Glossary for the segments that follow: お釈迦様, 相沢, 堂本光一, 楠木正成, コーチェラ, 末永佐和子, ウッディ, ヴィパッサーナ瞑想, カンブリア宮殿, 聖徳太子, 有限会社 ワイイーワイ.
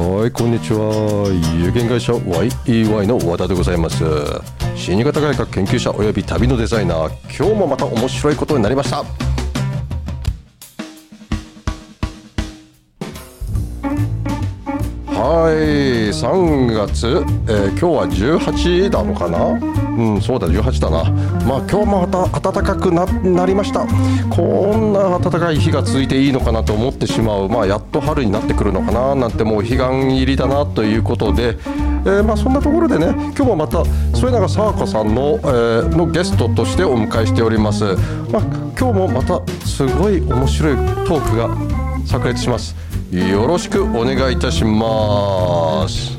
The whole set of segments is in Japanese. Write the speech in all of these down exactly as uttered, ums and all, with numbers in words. はい、こんにちは。有限会社 ワイイーワイ の和田でございます。死に方改革研究者および旅のデザイナー、今日もまた面白いことになりました。はい、さんがつ、えー、今日はじゅうはちなのかな。うん、そうだじゅうはちだな。まあ今日もまた暖かく な, なりました。こんな暖かい日が続いていいのかなと思ってしまう。まあやっと春になってくるのかななんて、もう彼岸入りだなということで、えー、まあそんなところでね、今日もまた末永さわこさん の,、えー、のゲストとしてお迎えしております。まあ今日もまたすごい面白いトークが炸裂します。よろしくお願いいたします。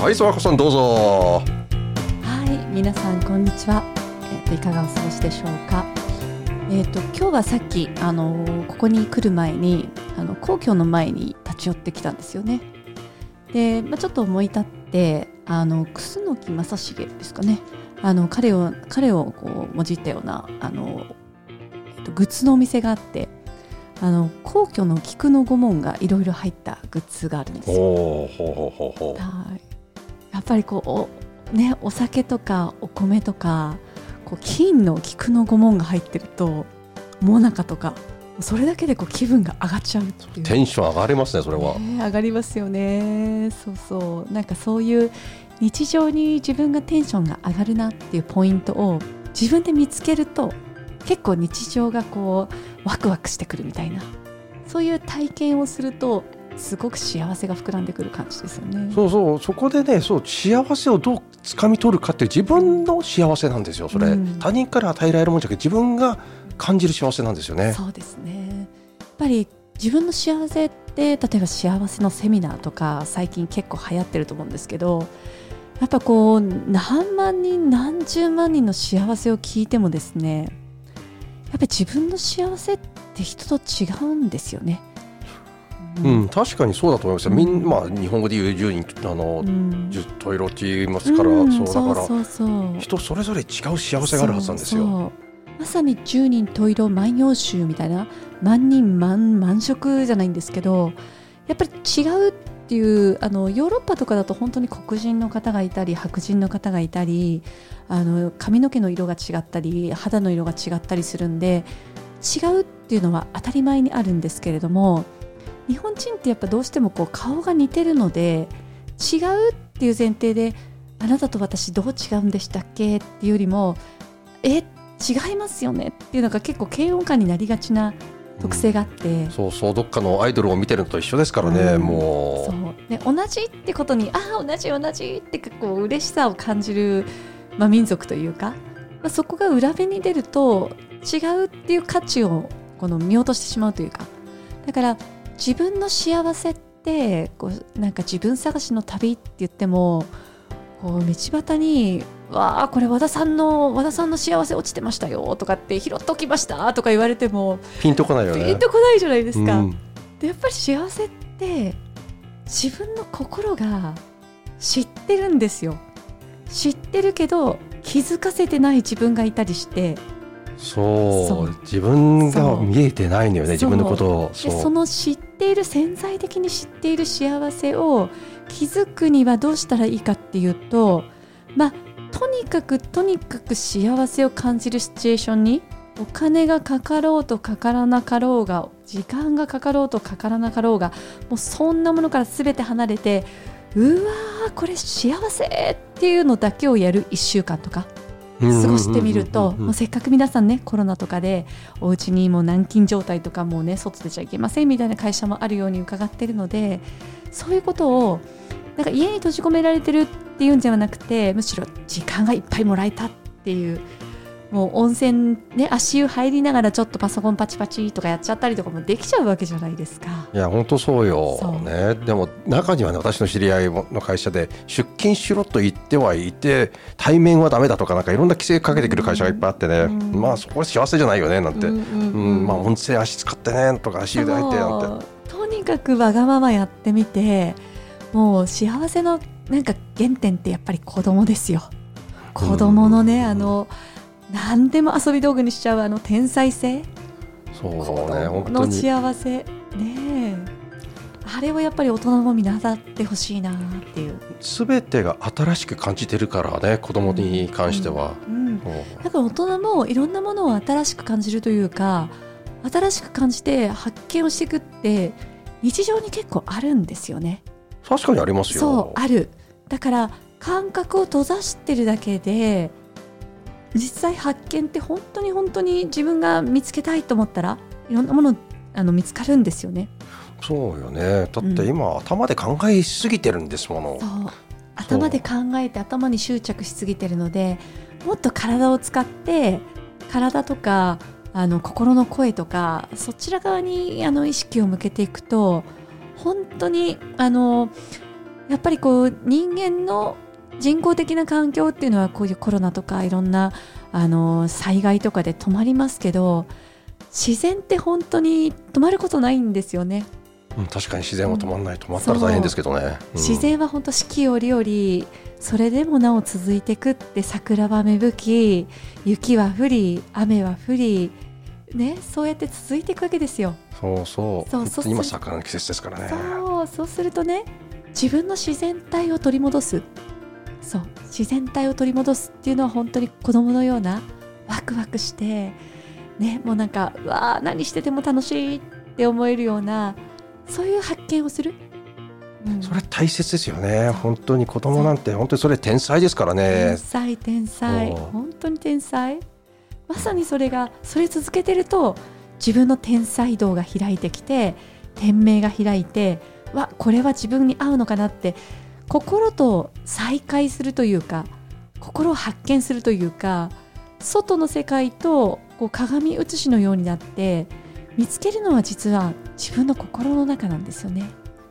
はい、さわこさんどうぞ。皆さんこんにちは、えー、といかがお過ごしでしょうか。えー、と今日はさっき、あのー、ここに来る前にあの皇居の前に立ち寄ってきたんですよね。で、まあ、ちょっと思い立って、あの楠木正成ですかね、あの彼を彼をこうもじったようなあの、えー、とグッズのお店があって、あの皇居の菊の御紋がいろいろ入ったグッズがあるんですよ。ほうほうほうほう。はい、やっぱりこうね、お酒とかお米とかこう金の菊の御紋が入ってると、もなかとかそれだけでこう気分が上がっちゃうっていう。テンション上がりますね、それは、ね、上がりますよね。そうそう、なんかそういう日常に自分がテンションが上がるなっていうポイントを自分で見つけると、結構日常がこうワクワクしてくるみたいな、そういう体験をするとすごく幸せが膨らんでくる感じですよね。そうそう、そこでね、そう、幸せをどう掴み取るかって自分の幸せなんですよ、それ、うん、他人から与えられるもんじゃなくて自分が感じる幸せなんですよね。そうですね。やっぱり自分の幸せって、例えば幸せのセミナーとか最近結構流行ってると思うんですけど、やっぱこう何万人何十万人の幸せを聞いてもですね、やっぱり自分の幸せって人と違うんですよね。うん、確かにそうだと思いますよ。みん、まあ、日本語で言うじゅうにんあの、うん、じゅうトイロって言いますから、うん、そうだから、そうそうそう、人それぞれ違う幸せがあるはずなんですよ。そうそう、まさにじゅうにんトイロ万葉集みたいな、万人満満食じゃないんですけど、やっぱり違うっていう、あのヨーロッパとかだと本当に黒人の方がいたり白人の方がいたり、あの髪の毛の色が違ったり肌の色が違ったりするんで、違うっていうのは当たり前にあるんですけれども、日本人ってやっぱどうしてもこう顔が似てるので、違うっていう前提で、あなたと私どう違うんでしたっけっていうよりも、え、違いますよねっていうのが結構嫌悪感になりがちな特性があって、うん、そうそう、どっかのアイドルを見てるのと一緒ですからね、うん、もうそう、ね、同じってことに、あ、同じ同じってこう嬉しさを感じる、まあ、民族というか、まあ、そこが裏目に出ると違うっていう価値をこの見落としてしまうというか、だから自分の幸せってこうなんか自分探しの旅って言っても、こう道端に、わあ、これ和田さんの和田さんの幸せ落ちてましたよとかって拾っときましたとか言われてもピンとこないよね。ピンとこないじゃないですか、うん、でやっぱり幸せって自分の心が知ってるんですよ。知ってるけど気づかせてない自分がいたりして、そうそう自分が見えてないのよね、自分のことを。 そうで、その知っている、潜在的に知っている幸せを気づくにはどうしたらいいかっていうと、まあ、とにかくとにかく幸せを感じるシチュエーションに、お金がかかろうとかからなかろうが、時間がかかろうとかからなかろうが、もうそんなものから全て離れて、うわー、これ幸せっていうのだけをやるいっしゅうかんとか過ごしてみると、もうせっかく皆さんね、コロナとかでお家にもう軟禁状態とか、もうね、外出ちゃいけませんみたいな会社もあるように伺っているので、そういうことをなんか家に閉じ込められてるっていうんじゃなくて、むしろ時間がいっぱいもらえたっていう、もう温泉ね、足湯入りながらちょっとパソコンパチパチとかやっちゃったりとかもできちゃうわけじゃないですか。いや本当そうよ、そう、ね、でも中にはね、私の知り合いの会社で出勤しろと言ってはいて、対面はダメだとか、なんかいろんな規制かけてくる会社がいっぱいあってね、うんうん、まあそこは幸せじゃないよねなんて、うんうんうんうん、まあ温泉足使ってねとか、足湯で入ってなんて、とにかくわがままやってみて、もう幸せのなんか原点ってやっぱり子供ですよ。子供のね、うん、あの何でも遊び道具にしちゃうあの天才性、そうね、本当にの幸せね、え、ああれはやっぱり大人も見習ってほしいなっていう、全てが新しく感じてるからね、子供に関しては、うんうん、だから大人もいろんなものを新しく感じるというか、新しく感じて発見をしていくって日常に結構あるんですよね。確かにありますよ。そうある。だから感覚を閉ざしてるだけで、実際発見って本当に本当に自分が見つけたいと思ったらいろんなもの、あの見つかるんですよね。そうよね。だって今、うん、頭で考えすぎてるんですもの。そう頭で考えて頭に執着しすぎてるので、もっと体を使って体とかあの心の声とかそちら側にあの意識を向けていくと、本当にあのやっぱりこう人間の人工的な環境っていうのはこういうコロナとかいろんなあの災害とかで止まりますけど、自然って本当に止まることないんですよね、うん、確かに自然は止まらない、うん、止まったら大変ですけどね、うん、自然は本当四季折々それでもなお続いてくって、桜は芽吹き、雪は降り、雨は降りね、そうやって続いていくわけですよ。そうそう。そうそう。今桜の季節ですからね。そう、そうするとね、自分の自然体を取り戻す。そう、自然体を取り戻すっていうのは本当に子供のようなワクワクして、ね、もうなんかうわー何してても楽しいって思えるような、そういう発見をする。うん、それ大切ですよね。本当に子供なんて本当にそれ天才ですからね。天才天才、本当に天才。まさにそれが、それ続けてると自分の天才道が開いてきて、天命が開いて、わこれは自分に合うのかなって心と再会するというか、心を発見するというか、外の世界とこう鏡写しのようになって見つけるのは実は自分の心の中なんですよね。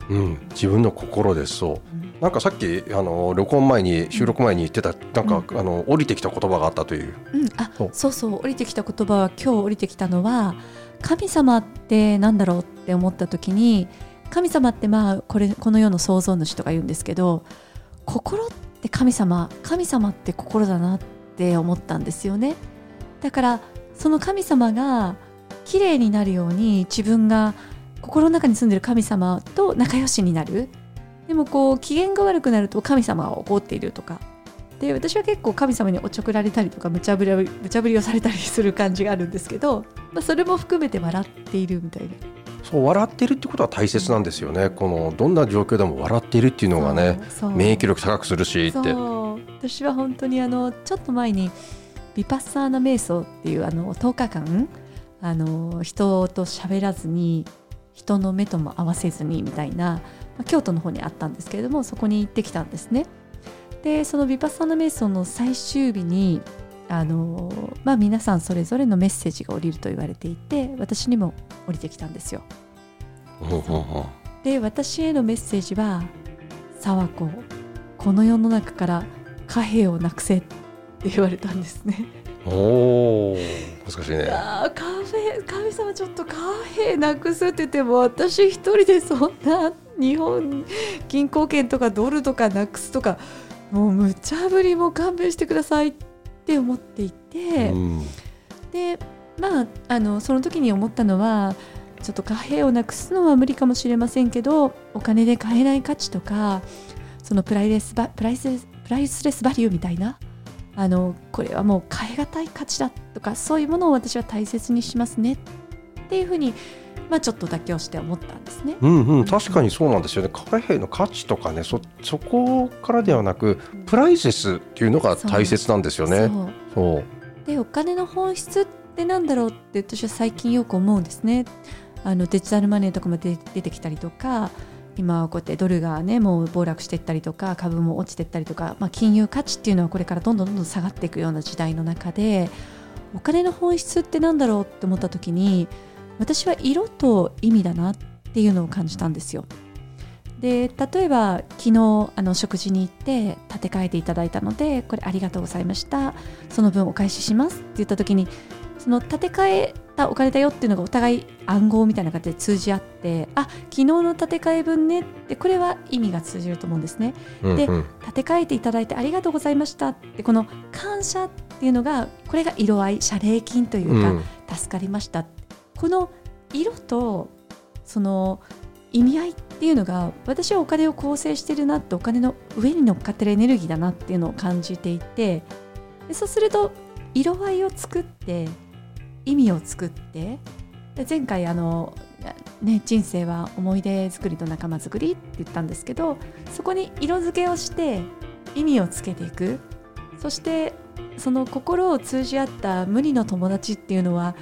うん、自分の心です。そうなんかさっきあの旅行前に収録前に言ってた、なんかあの降りてきた言葉があったという、うん、あそうそうそう、降りてきた言葉は、今日降りてきたのは神様ってなんだろうって思った時に、神様ってまあこれこの世の創造主とか言うんですけど、心って神様、神様って心だなって思ったんですよね。だからその神様が綺麗になるように、自分が心の中に住んでる神様と仲良しになる。でもこう機嫌が悪くなると神様が怒っているとかで、私は結構神様におちょくられたりとか無茶ぶり、無茶ぶりをされたりする感じがあるんですけど、まあ、それも含めて笑っているみたいな。そう笑っているってことは大切なんですよね。このどんな状況でも笑っているっていうのがね、免疫力高くするしって。そう、私は本当にあのちょっと前にヴィパッサーナ瞑想っていうあのとおかかんあの人と喋らずに人の目とも合わせずにみたいな、まあ、京都の方にあったんですけれども、そこに行ってきたんですね。でそのヴィパッサーナ瞑想の最終日にあの、まあ、皆さんそれぞれのメッセージが降りると言われていて、私にも降りてきたんですよ。ほうほうほう。で私へのメッセージは、サワコこの世の中から貨幣をなくせって言われたんですね。おー難しいね。いやカフェ神様ちょっと貨幣なくすって言っても、私一人でそんな日本銀行券とかドルとかなくすとか、もう無茶ぶりも勘弁してくださいって思っていて、うん、でまあ、あのその時に思ったのは、ちょっと貨幣をなくすのは無理かもしれませんけど、お金で買えない価値とか、そのプライレスバ、プライス、プライスレスバリューみたいな、あのこれはもう変え難い価値だとか、そういうものを私は大切にしますねっていうふうに、まあ、ちょっと妥協して思ったんですね、うんうん、確かにそうなんですよね。貨幣の価値とかね、 そ, そこからではなく、プライセスっていうのが大切なんですよね。そうそう。でお金の本質ってなんだろうって私は最近よく思うんですね。あのデジタルマネーとかも出てきたりとか、今はこうやってドルがねもう暴落していったりとか、株も落ちていったりとか、まあ、金融価値っていうのはこれからどんどんどんどん下がっていくような時代の中で、お金の本質ってなんだろうって思った時に、私は色と意味だなっていうのを感じたんですよ。で例えば昨日あの食事に行って立て替えていただいたので、これありがとうございました、その分お返ししますって言った時に、その立て替えたお金だよっていうのがお互い暗号みたいな感じで通じ合って、あ昨日の立て替え分ねって、これは意味が通じると思うんですね、うんうん、で立て替えていただいてありがとうございましたって、この感謝っていうのが、これが色合い、謝礼金というか、うん、助かりました、この色とその意味合いっていうのが、私はお金を構成してるなって、お金の上に乗っかってるエネルギーだなっていうのを感じていて、でそうすると色合いを作って意味を作って、で前回あの、ね、人生は思い出作りと仲間作りって言ったんですけど、そこに色付けをして意味をつけていく。そしてその心を通じ合った無理の友達っていうのは、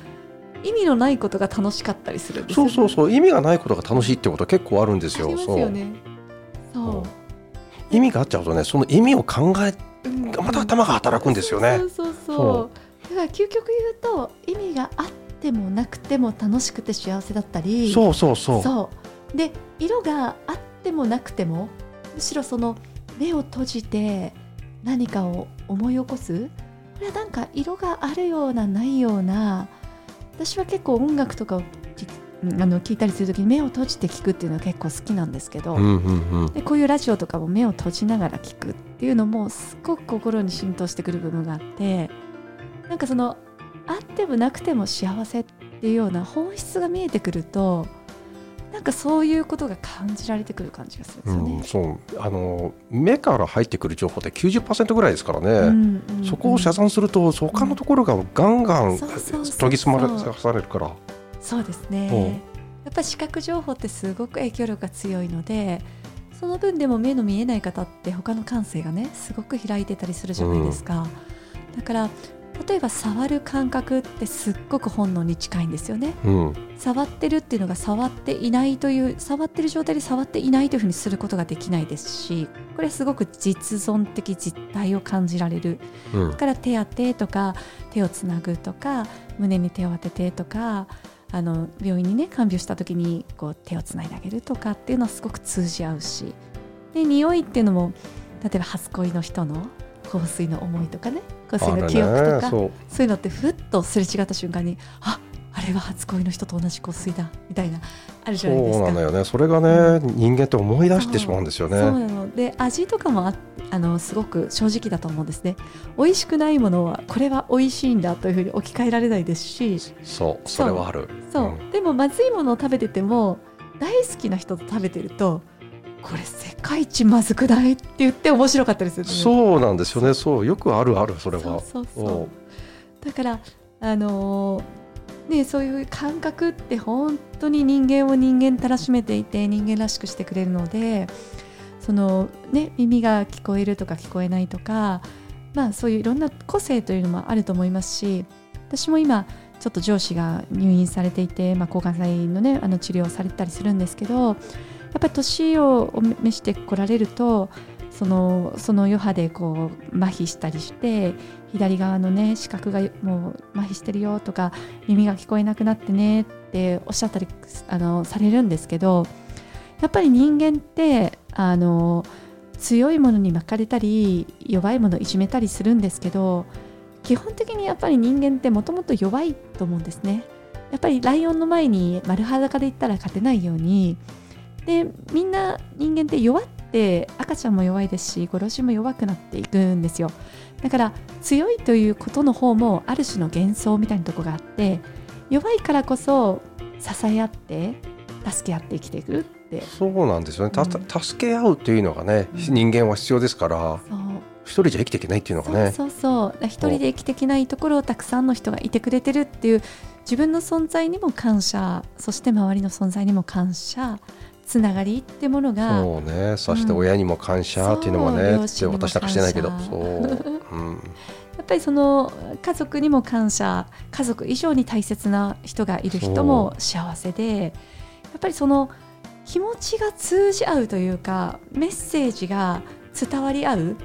意味のないことが楽しかったりするんですよね。そうそうそう、意味がないことが楽しいってことは結構あるんですよ。ありますよね。そう、そう、うん、意味があっちゃうとね、その意味を考え、うん、また頭が働くんですよね。そうそうそうそう、だから究極言うと、意味があってもなくても楽しくて幸せだったり、そうそうそう、そうで、色があってもなくても、むしろその目を閉じて何かを思い起こす、これはなんか色があるようなないような、私は結構音楽とかをあの聞いたりするときに目を閉じて聞くっていうのは結構好きなんですけど、うんうんうん、でこういうラジオとかも目を閉じながら聞くっていうのもすごく心に浸透してくる部分があって、なんかそのあってもなくても幸せっていうような本質が見えてくると、なんかそういうことが感じられてくる感じがするんですよね、うん、そう、あの目から入ってくる情報って きゅうじゅっパーセント ぐらいですからね、うんうんうん、そこを遮断すると他のところがガンガン研ぎ澄まされるから。そうですね、やっぱり視覚情報ってすごく影響力が強いので、その分でも目の見えない方って他の感性がねすごく開いてたりするじゃないですか、うん、だから例えば触る感覚ってすっごく本能に近いんですよね、うん、触ってるっていうのが触っていないという、触ってる状態で触っていないというふうにすることができないですし、これはすごく実存的実体を感じられる、うん、だから手当てとか手をつなぐとか胸に手を当ててとか、あの病院にね看病した時にこう手をつないであげるとかっていうのはすごく通じ合うし、で匂いっていうのも例えば初恋の人の香水の思いとかね、香水の記憶とか、ね、そう、そういうのってふっとすれ違った瞬間に、あ、あれは初恋の人と同じ香水だみたいな、あるじゃないですか。そうなんだよね、それがね、うん、人間って思い出してしまうんですよね。そう、そうなので、味とかもあ、あのすごく正直だと思うんですね。美味しくないものはこれは美味しいんだというふうに置き換えられないですし、そう、それはある。そう、そう、うん、でもまずいものを食べてても大好きな人と食べてると、これ世界一まずくないって言って面白かったりする、ね、そうなんですよね。そう、よくあるある、それは。そうそうそう、だから、あのーね、そういう感覚って本当に人間を人間たらしめていて、人間らしくしてくれるので、その、ね、耳が聞こえるとか聞こえないとか、まあ、そういういろんな個性というのもあると思いますし、私も今ちょっと上司が入院されていて、まあ、抗がん剤のね、あの治療をされてたりするんですけど、やっぱり年を召してこられると、その、その余波でこう麻痺したりして、左側のね視覚がもう麻痺してるよとか、耳が聞こえなくなってねっておっしゃったり、あのされるんですけど、やっぱり人間ってあの強いものに巻かれたり弱いものをいじめたりするんですけど、基本的にやっぱり人間ってもともと弱いと思うんですね。やっぱりライオンの前に丸裸で行ったら勝てないように、でみんな人間って弱って、赤ちゃんも弱いですし、ご老人も弱くなっていくんですよ。だから強いということの方もある種の幻想みたいなとこがあって、弱いからこそ支え合って助け合って生きていくって。そうなんですよね、うん、助け合うというのがね、うん、人間は必要ですから、一人じゃ生きていけないっていうのがね。そうそうそう、一人で生きていけないところをたくさんの人がいてくれてるっていう、自分の存在にも感謝、そして周りの存在にも感謝、つながりってものが、そうね、そして親にも感謝っていうのもね、うん、私なんかしてないけど、そう、うん、やっぱりその家族にも感謝、家族以上に大切な人がいる人も幸せで、やっぱりその気持ちが通じ合うというか、メッセージが伝わり合う。やっぱ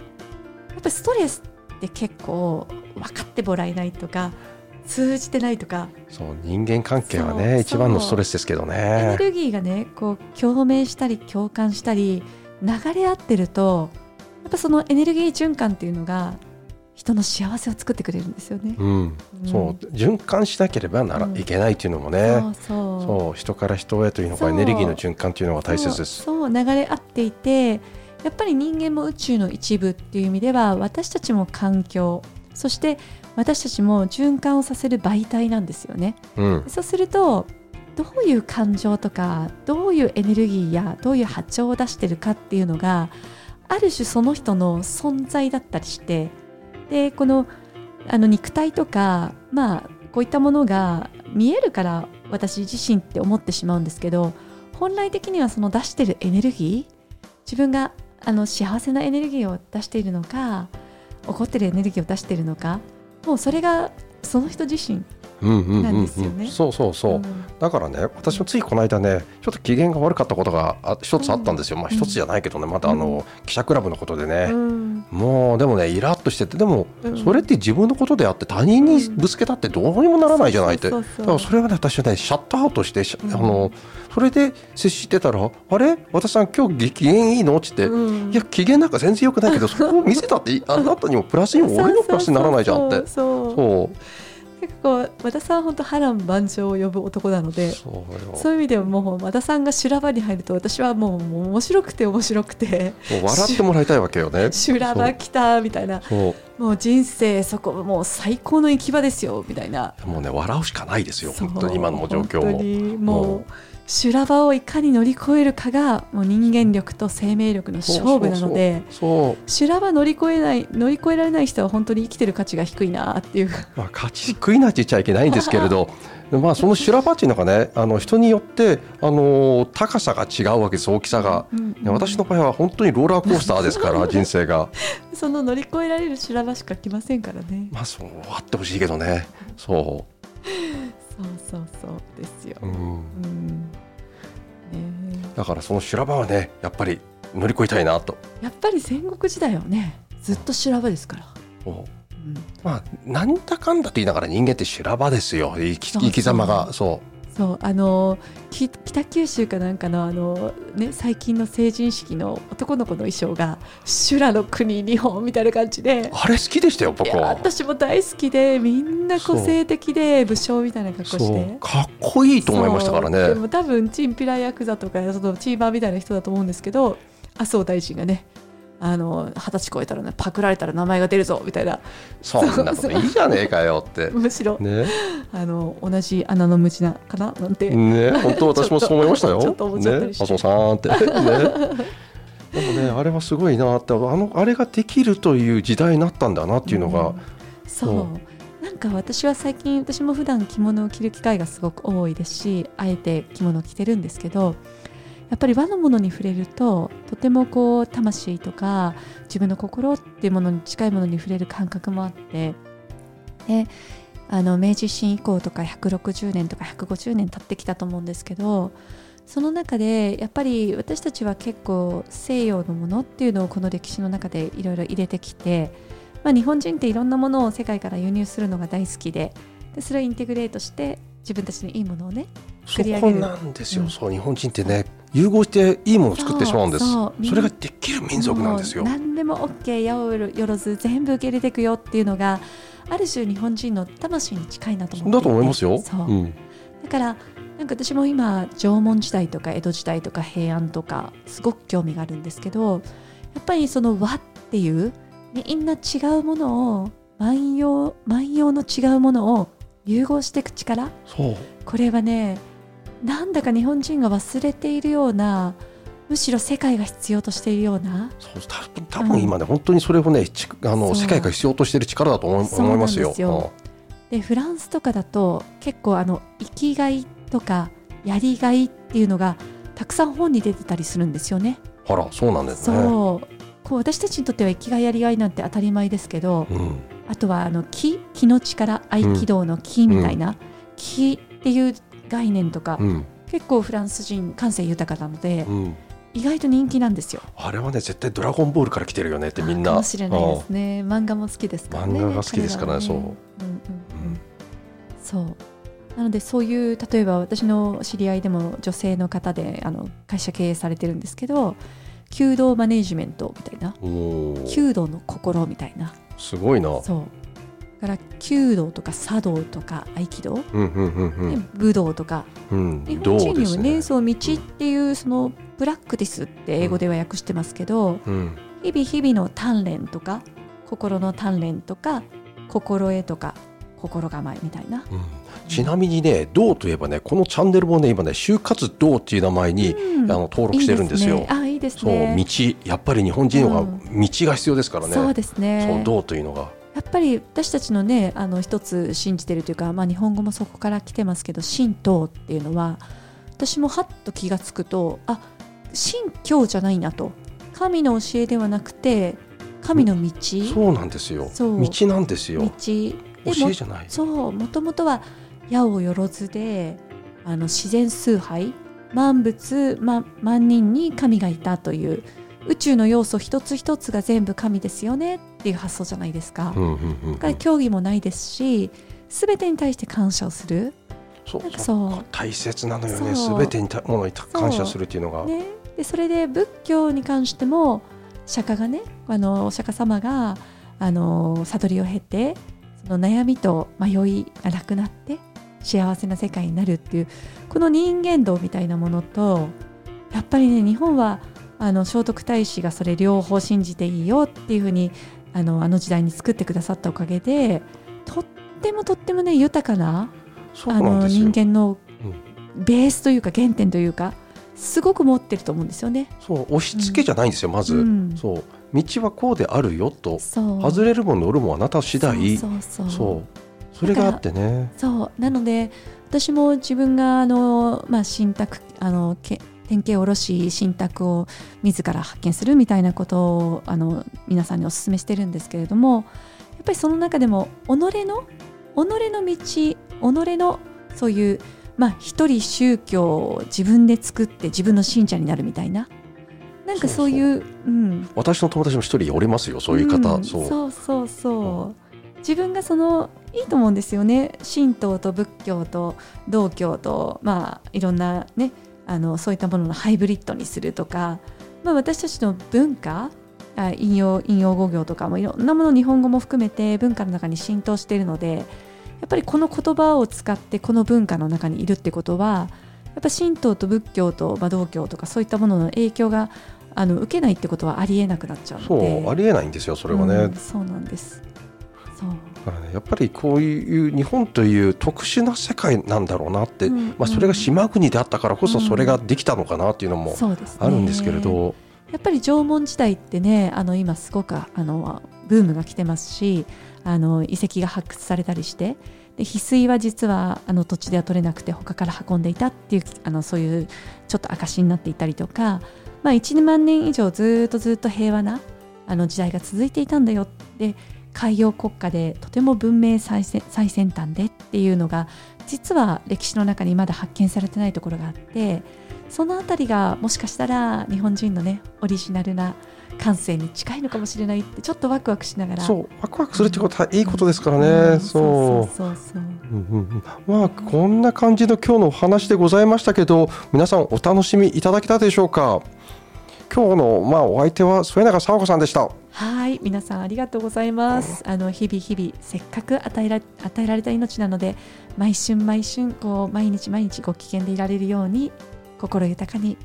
りストレスって結構分かってもらえないとか、通じてないとか、そう、人間関係はね一番のストレスですけどね。エネルギーがねこう共鳴したり共感したり流れ合ってると、やっぱそのエネルギー循環っていうのが人の幸せを作ってくれるんですよね、うんうん、そう循環しなければなら、うん、いけないっていうのもね、そうそうそう、人から人へというのがエネルギーの循環っていうのが大切です。そう、そう、流れ合っていて、やっぱり人間も宇宙の一部っていう意味では、私たちも環境、そして私たちも循環をさせる媒体なんですよね、うん、そうするとどういう感情とかどういうエネルギーやどういう波長を出してるかっていうのがある種その人の存在だったりして、でこの、 あの肉体とか、まあ、こういったものが見えるから私自身って思ってしまうんですけど、本来的にはその出してるエネルギー、自分があの幸せなエネルギーを出しているのか怒ってるエネルギーを出しているのか、もうそれがその人自身なんですよね、うんうんうん、そうそうそう、うん、だからね、私もついこの間ねちょっと機嫌が悪かったことが一つあったんですよ、うんまあ、一つじゃないけどね、またあの、うん、記者クラブのことでね、うん、もうでもねイラッとしてて、でも、うん、それって自分のことであって他人にぶつけたってどうにもならないじゃないって、うん、だからそれはね私はねシャットアウトして、うん、あのそれで接してたら、あれ私さん今日機嫌いいのって言って、うん、いや機嫌なんか全然良くないけどそこを見せたってあなたにもプラスにも俺のプラスにならないじゃんって、そうそう結構和田さんは本当波乱万丈を呼ぶ男なので、そう、そういう意味ではもう和田さんが修羅場に入ると私はもう面白くて面白くてもう笑ってもらいたいわけよね、修羅場来たみたいな、そうもう人生そこもう最高の行き場ですよみたいな、もうね笑うしかないですよ本当に今の状況も、本当にもう修羅場をいかに乗り越えるかがもう人間力と生命力の勝負なので、そうそうそうそう、修羅場乗り越えない乗り越えられない人は本当に生きてる価値が低いなっていう、まあ、価値低いなって言っちゃいけないんですけれどまあその修羅場っていうのがね、あの人によって、あのー、高さが違うわけです、大きさが、うんうん、私の場合は本当にローラーコースターですから人生がその乗り越えられる修羅場しか来ませんからね、まあそうあってほしいけどね、そうそうそうそうですよ、うんうんね、だからその修羅場はねやっぱり乗り越えたいなと、やっぱり戦国時代はねずっと修羅場ですから、うんうん、まあなんだかんだと言いながら人間って修羅場ですよ、生き、生き様が、そうそう、あのき北九州かなんかの、あの、ね、最近の成人式の男の子の衣装が修羅の国日本みたいな感じで、あれ好きでしたよ僕は、私も大好きで、みんな個性的で武将みたいな格好してかっこいいと思いましたからね、でも多分チンピラヤクザとかそのチーバーみたいな人だと思うんですけど、麻生大臣がねあのはたち超えたら、ね、パクられたら名前が出るぞみたいな、そんなこといいじゃねえかよってむしろ、ね、あの同じ穴の無地なかななんて、ね、本当私もそう思いましたよちょっと思っちゃったりして、ね、麻生さんって、ねでもね、あれはすごいなって、あの、あれができるという時代になったんだなっていうのが、うん、そう、うん、なんか私は最近、私も普段着物を着る機会がすごく多いですし、あえて着物を着てるんですけど、やっぱり和のものに触れるととてもこう魂とか自分の心っていうものに近いものに触れる感覚もあって、で、あの明治維新以降とかひゃくろくじゅうねんとかひゃくごじゅうねん経ってきたと思うんですけど、その中でやっぱり私たちは結構西洋のものっていうのをこの歴史の中でいろいろ入れてきて、まあ、日本人っていろんなものを世界から輸入するのが大好きで、でそれをインテグレートして自分たちのいいものをね作り上げる、そこなんですよ、うん、そう日本人ってね融合していいものを作ってしまうんです。 そうそう、それができる民族なんですよ。何でも OK やおよろず全部受け入れていくよっていうのがある種日本人の魂に近いなと思っていて、だと思いますよ。そう、うん、だからなんか私も今縄文時代とか江戸時代とか平安とかすごく興味があるんですけど、やっぱりその和っていうみんな違うものを万葉、万葉の違うものを融合していく力、そうこれはねなんだか日本人が忘れているような、むしろ世界が必要としているような、そう多分今ね、うん、本当にそれをねあの世界が必要としている力だと思い、思いますよ。そうなんですよ。でフランスとかだと結構あの生きがいとかやりがいっていうのがたくさん本に出てたりするんですよね。あらそうなんですね。そうこう私たちにとっては生きがいやりがいなんて当たり前ですけど、うん、あとはあの気、気の力、合気道の気みたいな、うん、気っていう概念とか、うん、結構フランス人感性豊かなので、うん、意外と人気なんですよ。あれはね絶対ドラゴンボールから来てるよねってみんなかもしれないですね。漫画も好きですからね。漫画が好きですからね。そう、うんうんうん、そうなのでそういう例えば私の知り合いでも女性の方であの会社経営されてるんですけど、弓道マネジメントみたいな、弓道の心みたいな、すごいな。そうから弓道とか茶道とか合気道、うんうんうんうん、武道とか、うん、日本人には ね, ねそう道っていうそのプラクティスって英語では訳してますけど、うん、日々日々の鍛錬とか心の鍛錬とか心得とか心構えみたいな、うん、ちなみにね銅といえばねこのチャンネルもね今ね就活銅っていう名前に、うん、あの登録してるんですよ。いいですね。あ、いいですね。そう道やっぱり日本人は道が必要ですからね、うん、そうですね。その銅というのがやっぱり私たちのねあの一つ信じてるというか、まあ、日本語もそこから来てますけど神道っていうのは私もはっと気がつくとあ神教じゃないなと神の教えではなくて神の道、うん、そうなんですよ。道なんですよ。道で教えじゃない。そうもともとは矢をよろずであの自然崇拝万物、ま、万人に神がいたという宇宙の要素一つ一つが全部神ですよねっていう発想じゃないですか、うんうんうんうん、だから教義もないですし全てに対して感謝をする。そうなんかそう大切なのよね。全てにものに感謝するっていうのがね。でそれで仏教に関しても釈迦がねあのお釈迦様があの悟りを経てその悩みと迷いがなくなって幸せな世界になるっていうこの人間道みたいなものとやっぱりね日本はあの聖徳太子がそれ両方信じていいよっていうふうにあの、あの時代に作ってくださったおかげでとってもとってもね豊かな、そうなんですよ。あの人間のベースというか原点というかすごく持ってると思うんですよね。そう押し付けじゃないんですよ、うん、まず、うん、そう道はこうであるよと外れるも乗るもあなた次第。そうそうそうそうそれがあってね。そうなので私も自分があの、まあ、信託あのけ典型卸信託を自ら発見するみたいなことをあの皆さんにお勧めしてるんですけれどもやっぱりその中でも己の己の道己のそういうまあ、一人宗教を自分で作って自分の信者になるみたいななんかそういう、そうそう、うん、私の友達も一人おりますよそういう方、うん、そうそうそうそう、うん、自分がそのいいと思うんですよね。神道と仏教と道教と、まあ、いろんなねあのそういったもののハイブリッドにするとか、まあ、私たちの文化引用、引用語行とかもいろんなもの日本語も含めて文化の中に浸透しているのでやっぱりこの言葉を使ってこの文化の中にいるってことはやっぱ神道と仏教と、まあ、道教とかそういったものの影響があの受けないってことはありえなくなっちゃうので。そうありえないんですよそれはね、うん、そうなんです。そうだから、ね、やっぱりこういう日本という特殊な世界なんだろうなって、うんうんまあ、それが島国であったからこそそれができたのかなっていうのもあるんですけれど、うんうんね、やっぱり縄文時代ってねあの今すごくあのブームが来てますしあの遺跡が発掘されたりしてで翡翠は実はあの土地では取れなくて他から運んでいたっていうあのそういうちょっと証になっていたりとか、まあ、いちまんねん以上ずっとずっと平和なあの時代が続いていたんだよって海洋国家でとても文明最先、最先端でっていうのが実は歴史の中にまだ発見されてないところがあってそのあたりがもしかしたら日本人のねオリジナルな感性に近いのかもしれないってちょっとワクワクしながらそうワクワクするってことはいいことですからね、うんうん、そうそうそうそう、うんうん、まあこんな感じの今日のお話でございましたけど皆さんお楽しみいただけたでしょうか。今日の、まあ、お相手は末永佐和子さんでした。はい皆さんありがとうございます、うん、あの日々日々せっかく与えら、与えられた命なので毎春毎春こう毎日毎日ご機嫌でいられるように心豊かに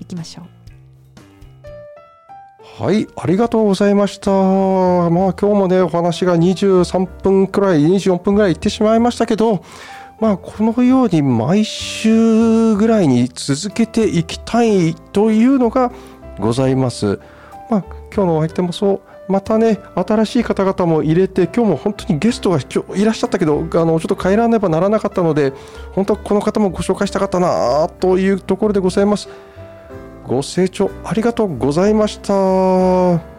いきましょう。はいありがとうございました。まあ今日もねお話がにじゅうさんぷんくらいにじゅうよんぷんくらいいってしまいましたけどまあこのように毎週ぐらいに続けていきたいというのがございます。まあ今日のお相手もそうまたね新しい方々も入れて今日も本当にゲストがいらっしゃったけどあのちょっと帰らねばならなかったので本当この方もご紹介したかったなというところでございます。ご清聴ありがとうございました。